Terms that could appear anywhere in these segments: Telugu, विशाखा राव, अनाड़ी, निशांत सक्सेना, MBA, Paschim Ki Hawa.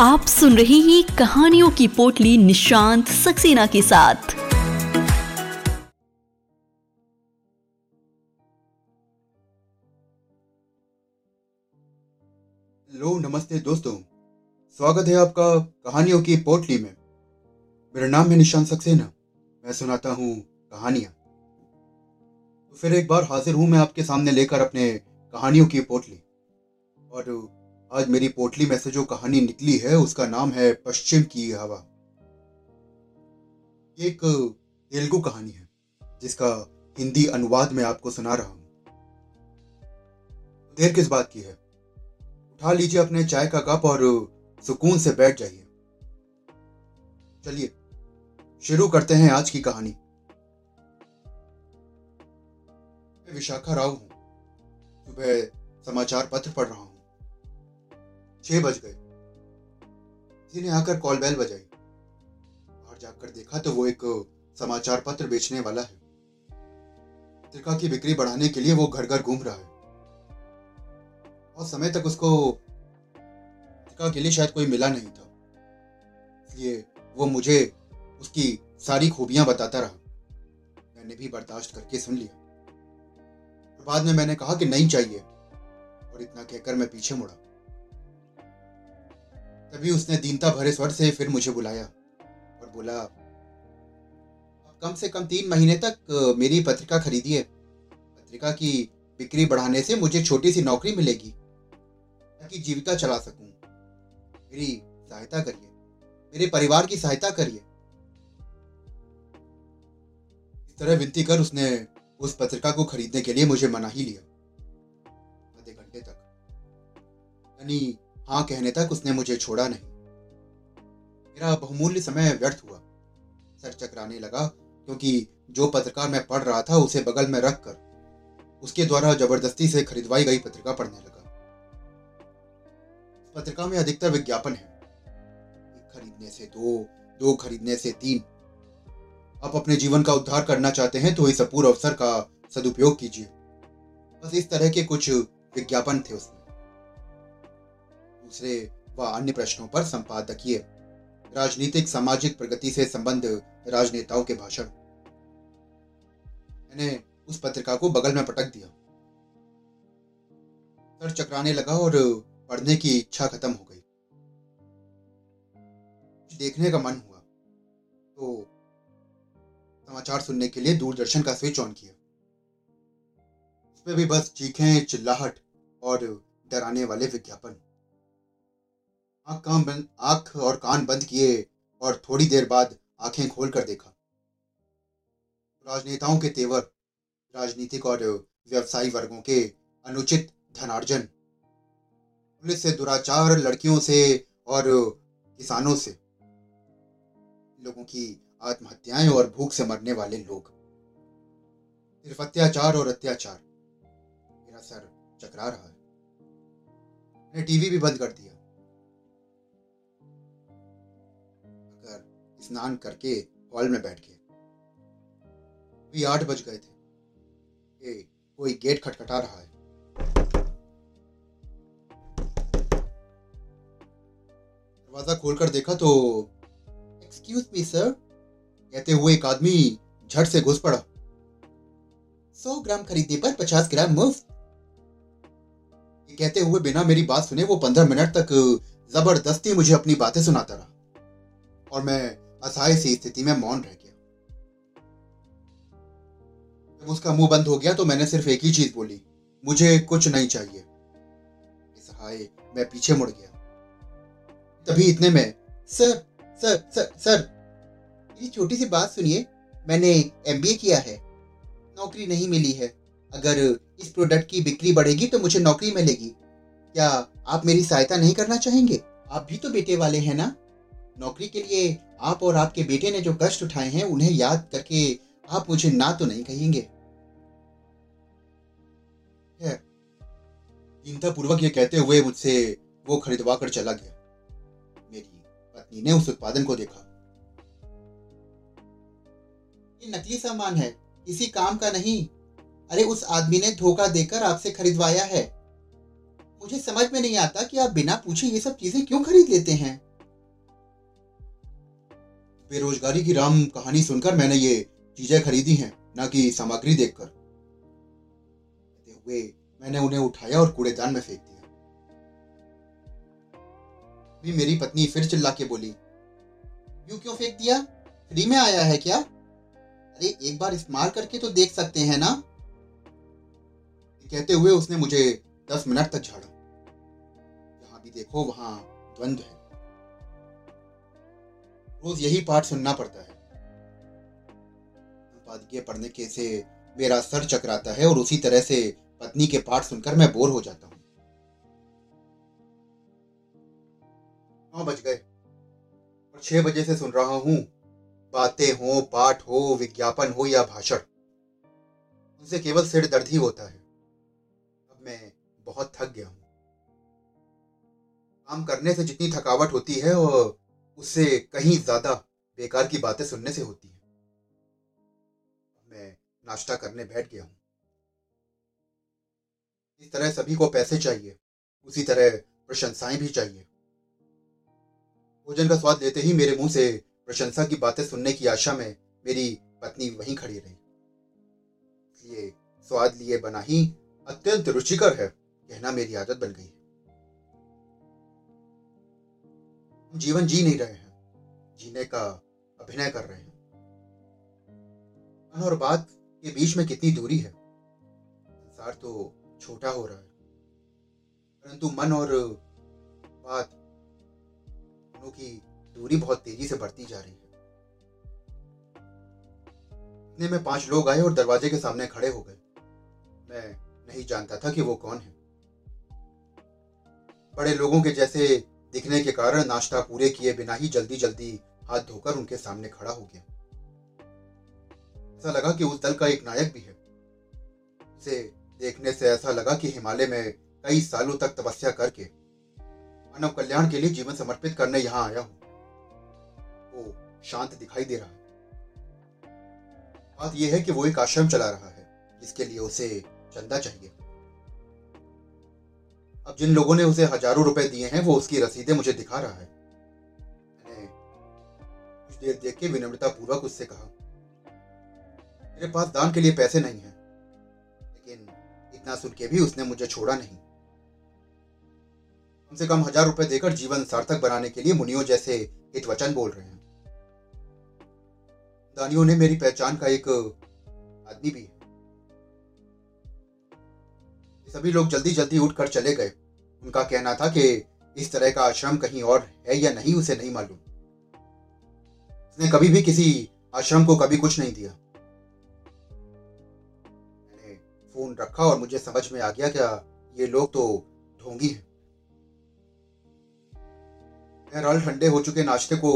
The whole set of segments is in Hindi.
आप सुन रहे हैं कहानियों की पोटली निशांत सक्सेना के साथ। हेलो नमस्ते दोस्तों, स्वागत है आपका कहानियों की पोटली में। मेरा नाम है निशांत सक्सेना, मैं सुनाता हूँ कहानियाँ। तो फिर एक बार हाजिर हूँ मैं आपके सामने लेकर अपने कहानियों की पोटली। और आज मेरी पोटली में से जो कहानी निकली है उसका नाम है पश्चिम की हवा। एक तेलुगु कहानी है जिसका हिंदी अनुवाद में आपको सुना रहा हूं। देर किस बात की है, उठा लीजिए अपने चाय का कप और सुकून से बैठ जाइए। चलिए शुरू करते हैं आज की कहानी। मैं विशाखा राव हूं, सुबह समाचार पत्र पढ़ रहा हूं। 6 बज गए। किसी ने आकर कॉल बेल बजाई। बाहर जाकर देखा तो वो एक समाचार पत्र बेचने वाला है। पत्रिका की बिक्री बढ़ाने के लिए वो घर घर घूम रहा है। बहुत समय तक उसको पत्रिका के लिए शायद कोई मिला नहीं था, इसलिए वो मुझे उसकी सारी खूबियां बताता रहा। मैंने भी बर्दाश्त करके सुन लिया। और बाद में मैंने कहा कि नहीं चाहिए, और इतना कहकर मैं पीछे मुड़ा। तभी उसने दीनता भरे स्वर से फिर मुझे बुलाया और बोला, अब कम से कम 3 महीने तक मेरी पत्रिका खरीदिए। पत्रिका की बिक्री बढ़ाने से मुझे छोटी सी नौकरी मिलेगी ताकि जीविका चला सकूं। मेरी सहायता करिए, मेरे परिवार की सहायता करिए। इस तरह विनती कर उसने उस पत्रिका को खरीदने के लिए मुझे मना ही लिया। आधे घंटे तक, यानी हाँ कहने तक उसने मुझे छोड़ा नहीं। मेरा बहुमूल्य समय व्यर्थ हुआ। सर चकराने लगा क्योंकि जो पत्रिका मैं पढ़ रहा था उसे बगल में रख कर उसके द्वारा जबरदस्ती से खरीदवाई गई पत्रिका पढ़ने लगा। इस पत्रिका में अधिकतर विज्ञापन है। 1 खरीदने से 2, 2 खरीदने से 3। आप अपने जीवन का उद्धार करना चाहते हैं तो इस अपूर्व अवसर का सदुपयोग कीजिए। बस इस तरह के कुछ विज्ञापन थे उसमें। दूसरे व अन्य प्रश्नों पर संपादकीय, राजनीतिक सामाजिक प्रगति से संबंध, राजनेताओं के भाषण। मैंने उस पत्रिका को बगल में पटक दिया। सर चकराने लगा और पढ़ने की इच्छा खत्म हो गई। कुछ देखने का मन हुआ तो समाचार सुनने के लिए दूरदर्शन का स्विच ऑन किया। उसमें भी बस चीखें, चिल्लाहट और डराने वाले विज्ञापन। आंख और कान बंद किए और थोड़ी देर बाद आंखें खोलकर देखा। राजनेताओं के तेवर, राजनीतिक और व्यवसायी वर्गों के अनुचित धनार्जन, पुलिस से दुराचार, लड़कियों से और किसानों से, लोगों की आत्महत्याएं और भूख से मरने वाले लोग, सिर्फ अत्याचार और अत्याचार। मेरा सर चकरा रहा है। मैंने टीवी भी बंद कर दिया। स्नान करके हॉल में बैठ गए। अभी 8 बज गए थे। कोई गेट खटखटा रहा है। दरवाजा खोलकर देखा तो एक्सक्यूज मी सर कहते हुए एक आदमी झट से घुस पड़ा। 100 ग्राम खरीदने पर 50 ग्राम मुफ्त, ये कहते हुए बिना मेरी बात सुने वो 15 मिनट तक जबरदस्ती मुझे अपनी बातें सुनाता रहा और मैं असहाय सी स्थिति में मौन रह गया। जब उसका मुंह बंद हो गया तो मैंने सिर्फ एक ही चीज बोली, मुझे कुछ नहीं चाहिए। असहाय मैं पीछे मुड़ गया। तभी इतने में सर सर सर सर मेरी छोटी सी बात सुनिए, मैंने MBA किया है, नौकरी नहीं मिली है। अगर इस प्रोडक्ट की बिक्री बढ़ेगी तो मुझे नौकरी मिलेगी। क्या आप मेरी सहायता नहीं करना चाहेंगे? आप भी तो बेटे वाले हैं ना। नौकरी के लिए आप और आपके बेटे ने जो कष्ट उठाए हैं उन्हें याद करके आप मुझे ना तो नहीं कहेंगे। दीनतापूर्वक ये कहते हुए मुझसे वो खरीदवा कर चला गया। मेरी पत्नी ने उस उत्पादन को देखा। ये नकली सामान है, किसी काम का नहीं। अरे उस आदमी ने धोखा देकर आपसे खरीदवाया है। मुझे समझ में नहीं आता कि आप बिना पूछे ये सब चीजें क्यों खरीद लेते हैं। बेरोजगारी की राम कहानी सुनकर मैंने ये चीजें खरीदी हैं, ना कि सामग्री देखकर। कहते हुए मैंने उन्हें उठाया और कूड़ेदान में फेंक दिया। भी मेरी पत्नी फिर चिल्ला के बोली, यूं क्यों फेंक दिया? फ्री में आया है क्या? अरे एक बार इस्तेमाल करके तो देख सकते हैं ना। कहते हुए उसने मुझे 10 मिनट तक झाड़ा। जहां भी देखो वहां द्वंद्व है। रोज यही पाठ सुनना पड़ता है। संपादकीय पढ़ने के से मेरा सर चकराता है और उसी तरह से पत्नी के पाठ सुनकर मैं बोर हो जाता हूँ। 9 बज गए और 6 बजे से सुन रहा हूँ। बातें हो, पाठ हो, विज्ञापन हो या भाषण, उनसे केवल सिर दर्द ही होता है। अब मैं बहुत थक गया हूँ। काम करने से जितनी थकावट होती है और उससे कहीं ज्यादा बेकार की बातें सुनने से होती है। मैं नाश्ता करने बैठ गया हूँ। इस तरह सभी को पैसे चाहिए, उसी तरह प्रशंसाएं भी चाहिए। भोजन का स्वाद लेते ही मेरे मुंह से प्रशंसा की बातें सुनने की आशा में मेरी पत्नी वहीं खड़ी रही। इसलिए स्वाद लिए बना ही अत्यंत रुचिकर है कहना मेरी आदत बन गई है। हम जीवन जी नहीं रहे हैं, जीने का अभिनय कर रहे हैं। मन और बात के बीच में कितनी दूरी है। संसार तो छोटा हो रहा है, परंतु मन और बात दोनों की दूरी बहुत तेजी से बढ़ती जा रही है। इतने में 5 लोग आए और दरवाजे के सामने खड़े हो गए। मैं नहीं जानता था कि वो कौन है। बड़े लोगों के जैसे दिखने के कारण नाश्ता पूरे किए बिना ही जल्दी जल्दी हाथ धोकर उनके सामने खड़ा हो गया। ऐसा लगा कि उस दल का एक नायक भी है। उसे देखने से ऐसा लगा कि हिमालय में कई सालों तक तपस्या करके मानव कल्याण के लिए जीवन समर्पित करने यहाँ आया हूँ। वो शांत दिखाई दे रहा है। बात यह है कि वो एक आश्रम चला रहा है जिसके लिए उसे चंदा चाहिए। अब जिन लोगों ने उसे हजारों रुपए दिए हैं वो उसकी रसीदें मुझे दिखा रहा है। मैंने कुछ देर देख के विनम्रता पूर्वक उससे कहा, मेरे पास दान के लिए पैसे नहीं हैं। लेकिन इतना सुन के भी उसने मुझे छोड़ा नहीं। कम से कम 1000 रुपए देकर जीवन सार्थक बनाने के लिए मुनियों जैसे हित वचन बोल रहे हैं। दानियों ने मेरी पहचान का एक आदमी भी है। सभी लोग जल्दी जल्दी उठकर चले गए। उनका कहना था कि इस तरह का आश्रम कहीं और है या नहीं उसे नहीं मालूम। उसने कभी भी किसी आश्रम को कभी कुछ नहीं दिया। मैंने फोन रखा और मुझे समझ में आ गया क्या ये लोग तो ढोंगी हैं। बहरहाल ठंडे हो चुके नाश्ते को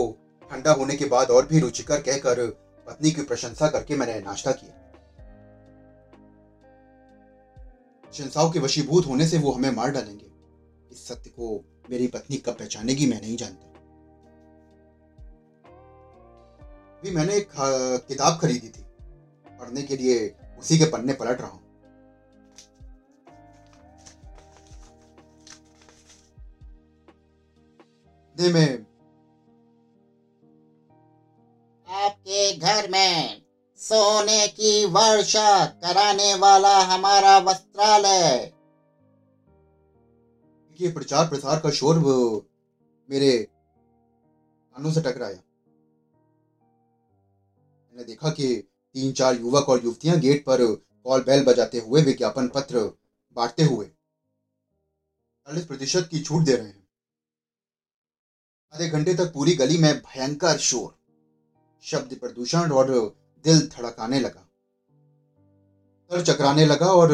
ठंडा होने के बाद और भी रुचिकर कहकर पत्नी की प्रशंसा करके मैंने नाश्ता किया। प्रशंसाओं के वशीभूत होने से वो हमें मार डालेंगे। इस सत्य को मेरी पत्नी कब पहचानेगी मैं नहीं जानता। भी मैंने एक किताब खरीदी थी, पढ़ने के लिए उसी के पन्ने पलट रहा हूं। में आपके घर में सोने की वर्षा कराने वाला हमारा वस्त्रालय। ये प्रचार प्रसार का शोर मेरे कानों से टकराया। मैंने देखा कि 3-4 युवक और युवतियां गेट पर कॉल बेल बजाते हुए विज्ञापन पत्र बांटते हुए 40% की छूट दे रहे हैं। आधे घंटे तक पूरी गली में भयंकर शोर, शब्द प्रदूषण और दिल धड़काने लगा। सर चकराने लगा और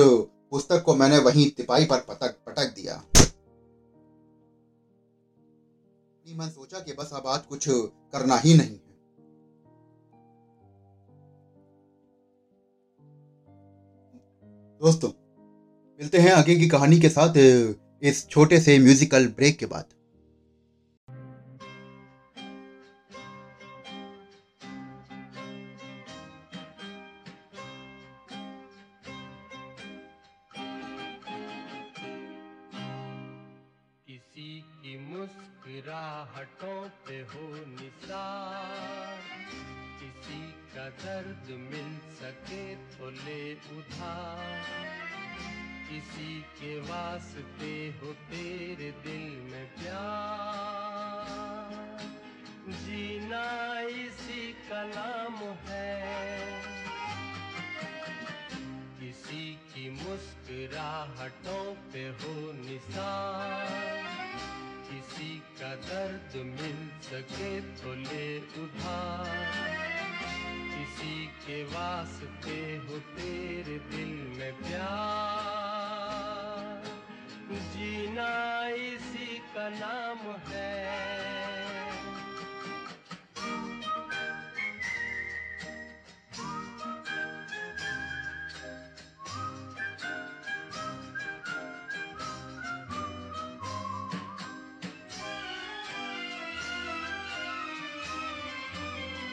पुस्तक को मैंने वहीं तिपाई पर पटक दिया। मन सोचा कि बस अब आज कुछ करना ही नहीं है। दोस्तों, मिलते हैं आगे की कहानी के साथ इस छोटे से म्यूजिकल ब्रेक के बाद। मुस्कुराहटों पे हो निसार, किसी का दर्द मिल सके तो ले उधार, किसी के वास्ते हो तेरे दिल में प्यार। जीना इसी का नाम है, किसी की मुस्कुराहटों पे हो निशान, किसी का दर्द मिल सके तो ले उधार, किसी के वास्ते हो तेरे दिल में प्यार। जीना इसी का नाम है।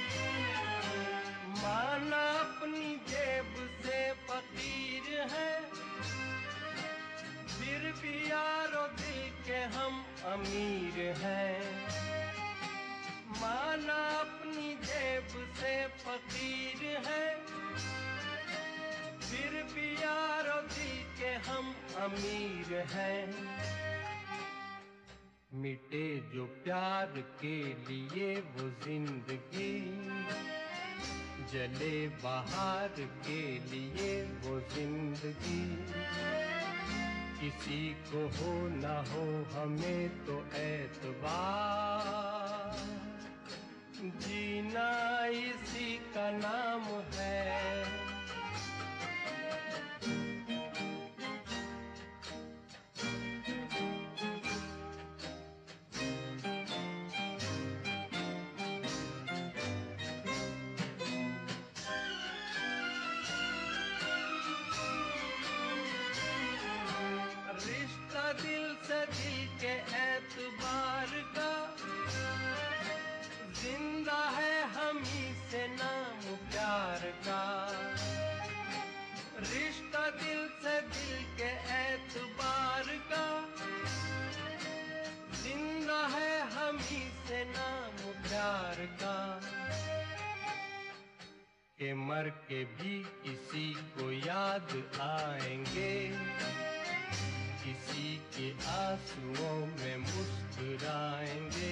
माना अपनी जेब से फकीर है, फिर भी यारो दिल के हम अमीर हैं। माना अपनी जेब से फकीर है, फिर भी यारो दिल के हम अमीर हैं। मिटे जो प्यार के लिए वो जिंदगी, जले बहार के लिए वो जिंदगी, किसी को हो ना हो हमें तो एतबार। जीना इसी का नाम है। एतबार का जिंदा है हम ही से नाम प्यार का, रिश्ता दिल से दिल के एतबार का, जिंदा है हम ही से नाम प्यार का। के मर के भी किसी को याद आएंगे, किसी के आंसुओं में मुस्कुराएंगे,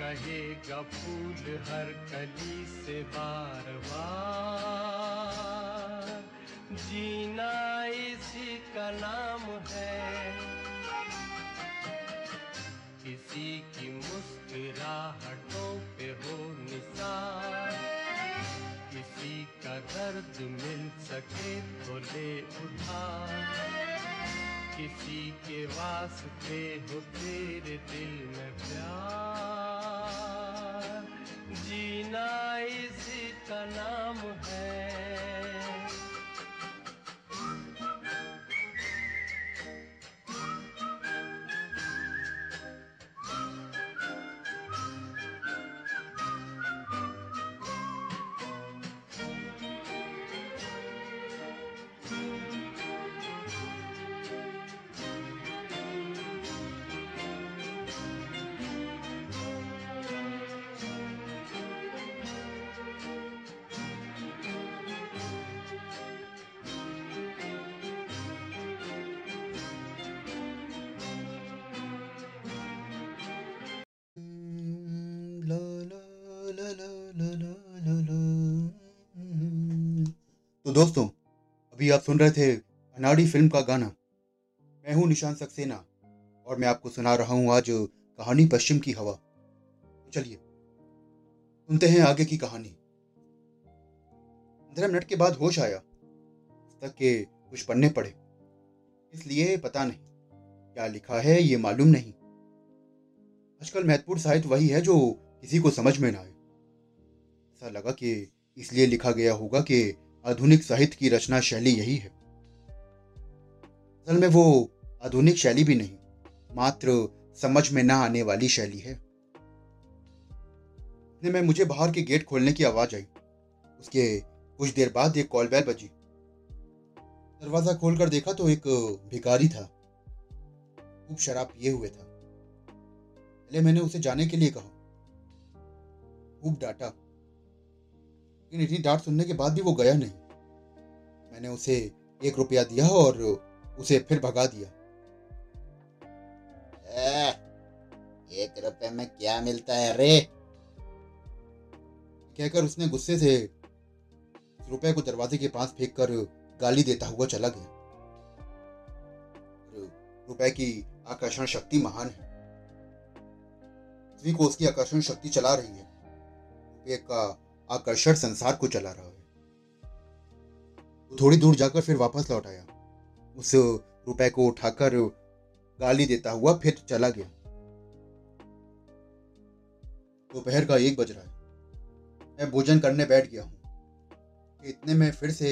कहेगा फूल हर कली से बार बार। जीना इसी का नाम है, किसी की मुस्कुराहटों पे हो निशान, किसी का दर्द मिल सके तो ले उधार, किसी के वास्ते हो तेरे दिल में प्यार। जीना इसी का नाम है। तो दोस्तों, अभी आप सुन रहे थे अनाड़ी फिल्म का गाना। मैं हूं निशांत सक्सेना और मैं आपको सुना रहा हूं आज कहानी पश्चिम की हवा। तो चलिए सुनते हैं आगे की कहानी। 15 मिनट के बाद होश आया, तक के कुछ पन्ने पड़े, इसलिए पता नहीं क्या लिखा है ये मालूम नहीं। आजकल महत्वपूर्ण साहित्य वही है जो किसी को समझ में ना आए। ऐसा लगा कि इसलिए लिखा गया होगा कि आधुनिक साहित्य की रचना शैली यही है। असल में वो आधुनिक शैली भी नहीं, मात्र समझ में ना आने वाली शैली है। इतने में मुझे बाहर के गेट खोलने की आवाज आई। उसके कुछ देर बाद एक कॉल बेल बजी। दरवाजा खोलकर देखा तो एक भिखारी था, खूब शराब पिए हुए था। पहले मैंने उसे जाने के लिए कहा। खूब डांटा, लेकिन इतनी डांट सुनने के बाद भी वो गया नहीं। मैंने उसे 1 रुपया दिया और उसे फिर भगा दिया। 1 रुपये में क्या मिलता है रे, कहकर उसने गुस्से से रुपए को दरवाजे के पास फेंक कर गाली देता हुआ चला गया। रुपए की आकर्षण शक्ति महान है। पृथ्वी को उसकी आकर्षण शक्ति चला रही है। रुपये का आकर्षण संसार को चला रहा है। वो थोड़ी दूर जाकर फिर वापस लौट आया। उस रुपए को उठाकर गाली देता हुआ फिर चला गया। दोपहर का 1 बज रहा है। मैं भोजन करने बैठ गया हूँ। इतने में फिर से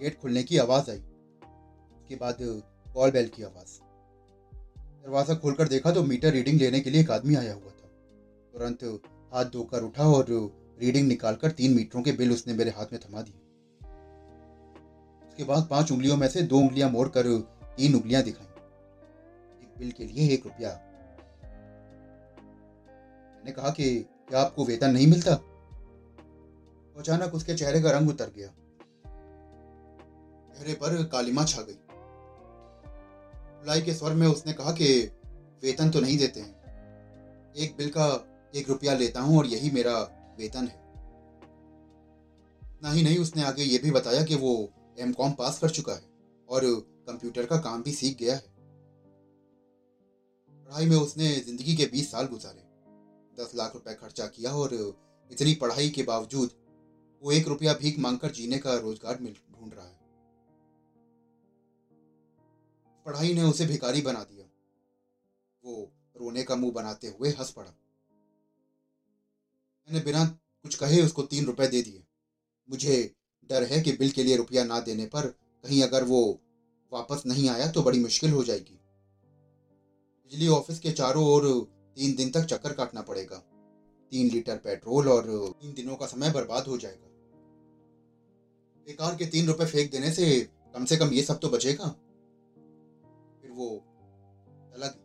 गेट खुलने की आवाज़ आई। उसके बाद कॉल बेल की आवाज़। दरवाज़ा खोलकर देखा तो मीटर रीडिंग लेने के लिए एक आदमी आया हुआ था। तुरंत हाथ धोकर उठा और रीडिंग निकालकर 3 मीटरों के बिल उसने मेरे हाथ में थमा दिए। उसके बाद 5 उंगलियों में से 2 उंगलियां मोड़कर 3 उंगलियां दिखाई। एक बिल के लिए 1 रुपया। मैंने कहा कि क्या आपको वेतन नहीं मिलता? अचानक उसके चेहरे का रंग उतर गया। चेहरे पर कालिमा छा गई। बुलाई के स्वर में उसने कहा कि वेतन तो नहीं देते हैं। 1 बिल का 1 रुपया लेता हूं और यही मेरा वेतन है। इतना ही नहीं, उसने आगे ये भी बताया कि वो एमकॉम पास कर चुका है और कंप्यूटर का काम भी सीख गया है। पढ़ाई में उसने जिंदगी के 20 साल गुजारे। 10 लाख रुपए खर्चा किया और इतनी पढ़ाई के बावजूद वो 1 रुपया भीख मांगकर जीने का रोजगार ढूंढ रहा है। पढ़ाई ने उसे भिखारी बना दिया। वो रोने का मुंह बनाते हुए हंस पड़ा। मैंने बिना कुछ कहे उसको 3 रुपए दे दिए। मुझे डर है कि बिल के लिए रुपया ना देने पर कहीं अगर वो वापस नहीं आया तो बड़ी मुश्किल हो जाएगी। बिजली ऑफिस के चारों ओर 3 दिन तक चक्कर काटना पड़ेगा। 3 लीटर पेट्रोल और 3 दिनों का समय बर्बाद हो जाएगा। बेकार के 3 रुपए फेंक देने से कम ये सब तो बचेगा। फिर वो चला गया।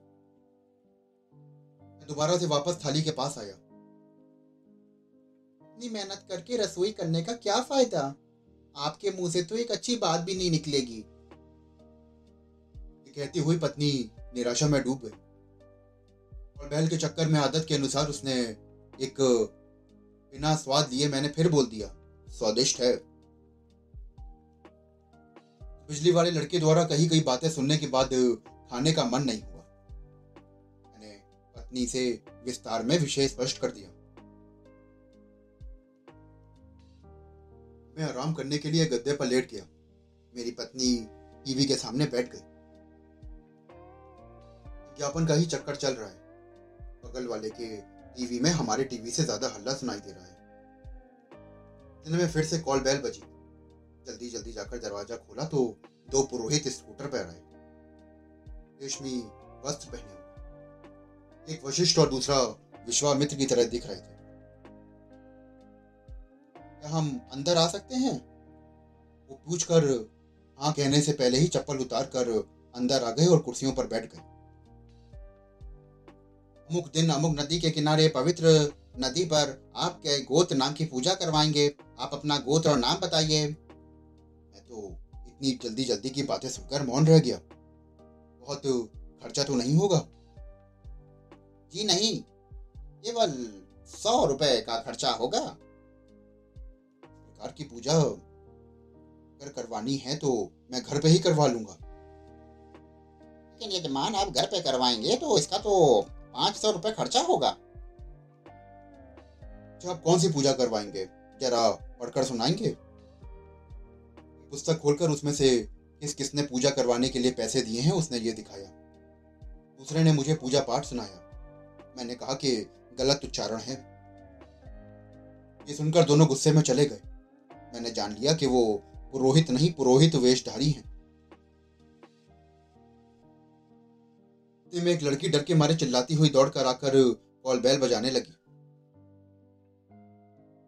मैं दोबारा से वापस थाली के पास आया। इतनी मेहनत करके रसोई करने का क्या फायदा? आपके मुंह से तो एक अच्छी बात भी नहीं निकलेगी, कहती हुई पत्नी निराशा में डूब गई। और बहल के चक्कर में आदत के अनुसार उसने एक बिना स्वाद लिए मैंने फिर बोल दिया, स्वादिष्ट है। बिजली वाले लड़के द्वारा कही गई बातें सुनने के बाद खाने का मन नहीं हुआ। मैंने पत्नी से विस्तार में विषय स्पष्ट कर दिया। मैं आराम करने के लिए गद्दे पर लेट गया। मेरी पत्नी टीवी के सामने बैठ गई। विज्ञापन का ही चक्कर चल रहा है। बगल वाले के टीवी में हमारे टीवी से ज्यादा हल्ला सुनाई दे रहा है। दिन में फिर से कॉल बेल बजी। जल्दी जल्दी जाकर दरवाजा खोला तो 2 पुरोहित स्कूटर पर आए। रेशमी वस्त्र पहने हुए, एक वशिष्ठ और दूसरा विश्वामित्र की तरह दिख रहे थे। क्या हम अंदर आ सकते हैं? वो पूछकर हाँ कहने से पहले ही चप्पल उतार कर अंदर आ गए और कुर्सियों पर बैठ गए। अमुक दिन अमुक नदी के किनारे पवित्र नदी पर आपके गोत्र नाम की पूजा करवाएंगे। आप अपना गोत्र और नाम बताइए। मैं तो इतनी जल्दी जल्दी की बातें सुनकर मौन रह गया। बहुत खर्चा तो नहीं होगा? जी नहीं, केवल 100 रुपए का खर्चा होगा। सरकार की पूजा अगर करवानी है तो मैं घर पे ही करवा लूंगा। लेकिन यजमान, आप घर पे करवाएंगे तो इसका तो 500 रुपए खर्चा होगा। अच्छा, आप कौन सी पूजा करवाएंगे? जरा पढ़कर सुनाएंगे? पुस्तक खोलकर उसमें से किसने पूजा करवाने के लिए पैसे दिए हैं उसने ये दिखाया। दूसरे ने मुझे पूजा पाठ सुनाया। मैंने कहा कि गलत उच्चारण है। ये सुनकर दोनों गुस्से में चले गए। मैंने जान लिया कि वो पुरोहित नहीं पुरोहित वेशधारी हैं। में एक लड़की डर के मारे चिल्लाती हुई दौड़कर आकर कॉल बेल बजाने लगी।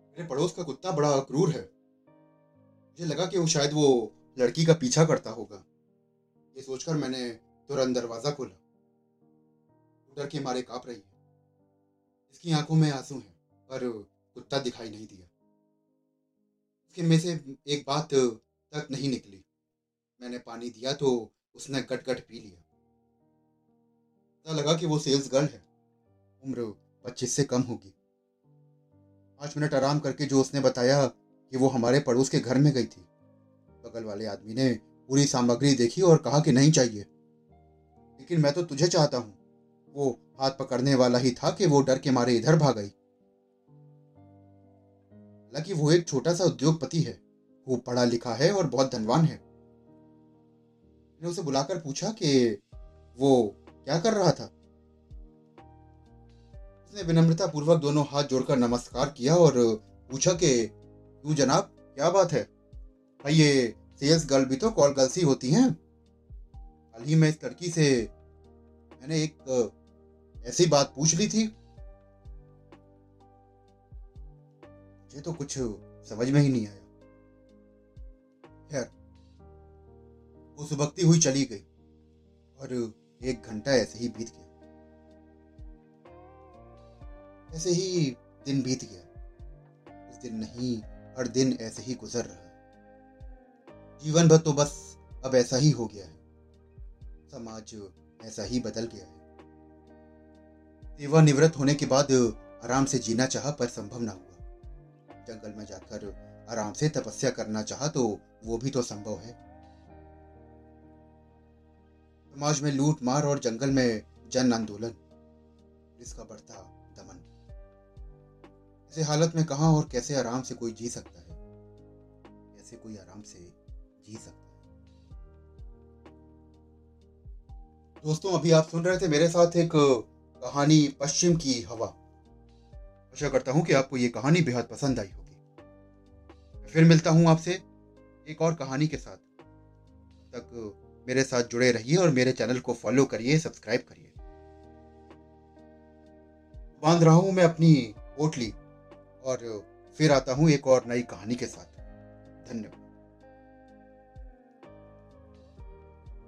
मेरे पड़ोस का कुत्ता बड़ा क्रूर है। मुझे लगा कि वो शायद वो लड़की का पीछा करता होगा। ये सोचकर मैंने तुरंत दरवाजा खोला। डर के मारे कांप रही है। इसकी आंखों में आंसू हैं पर कुत्ता दिखाई नहीं दिया। उसके में से एक बात तक नहीं निकली। मैंने पानी दिया तो उसने गट गट पी लिया। पता लगा कि वो सेल्स गर्ल है, उम्र 25 से कम होगी। 5 मिनट आराम करके जो उसने बताया कि वो हमारे पड़ोस के घर में गई थी। बगल वाले आदमी ने पूरी सामग्री देखी और कहा कि नहीं चाहिए, लेकिन मैं तो तुझे चाहता हूँ। वो हाथ पकड़ने वाला ही था कि वो डर के मारे इधर भाग आई। हालांकि वो एक छोटा सा उद्योगपति है, खूब पढ़ा लिखा है और बहुत धनवान है। मैंने उसे बुलाकर पूछा कि वो क्या कर रहा था। उसने विनम्रता पूर्वक दोनों हाथ जोड़कर नमस्कार किया और पूछा कि तू जनाब क्या बात है भाई, ये सेल्स गर्ल भी तो कॉल गर्ल्स ही होती हैं। हाल ही में इस लड़की से मैंने एक ऐसी बात पूछ ली थी, मुझे तो कुछ समझ में ही नहीं आया। खैर वो सुबकती हुई चली गई और 1 घंटा ऐसे ही बीत गया। ऐसे ही दिन बीत गया। उस दिन नहीं हर दिन ऐसे ही गुजर रहा है। जीवन भर तो बस अब ऐसा ही हो गया है। समाज ऐसा ही बदल गया है। सेवानिवृत्त होने के बाद आराम से जीना चाहा पर संभव ना हुआ। जंगल में जाकर आराम से तपस्या करना चाहा तो वो भी तो संभव है। समाज में लूट मार और जंगल में जन आंदोलन, इसका बढ़ता दमन। ऐसे हालत में कहां और कैसे आराम से कोई जी सकता है, कैसे कोई आराम से जी सकता है। दोस्तों, अभी आप सुन रहे थे मेरे साथ एक कहानी पश्चिम की हवा। आशा करता हूं कि आपको ये कहानी बेहद पसंद आई होगी। मैं फिर मिलता हूं आपसे एक और कहानी के साथ। तब तक मेरे साथ जुड़े रहिए और मेरे चैनल को फॉलो करिए, सब्सक्राइब करिए। बांध रहा हूं मैं अपनी पोटली और फिर आता हूं एक और नई कहानी के साथ। धन्यवाद।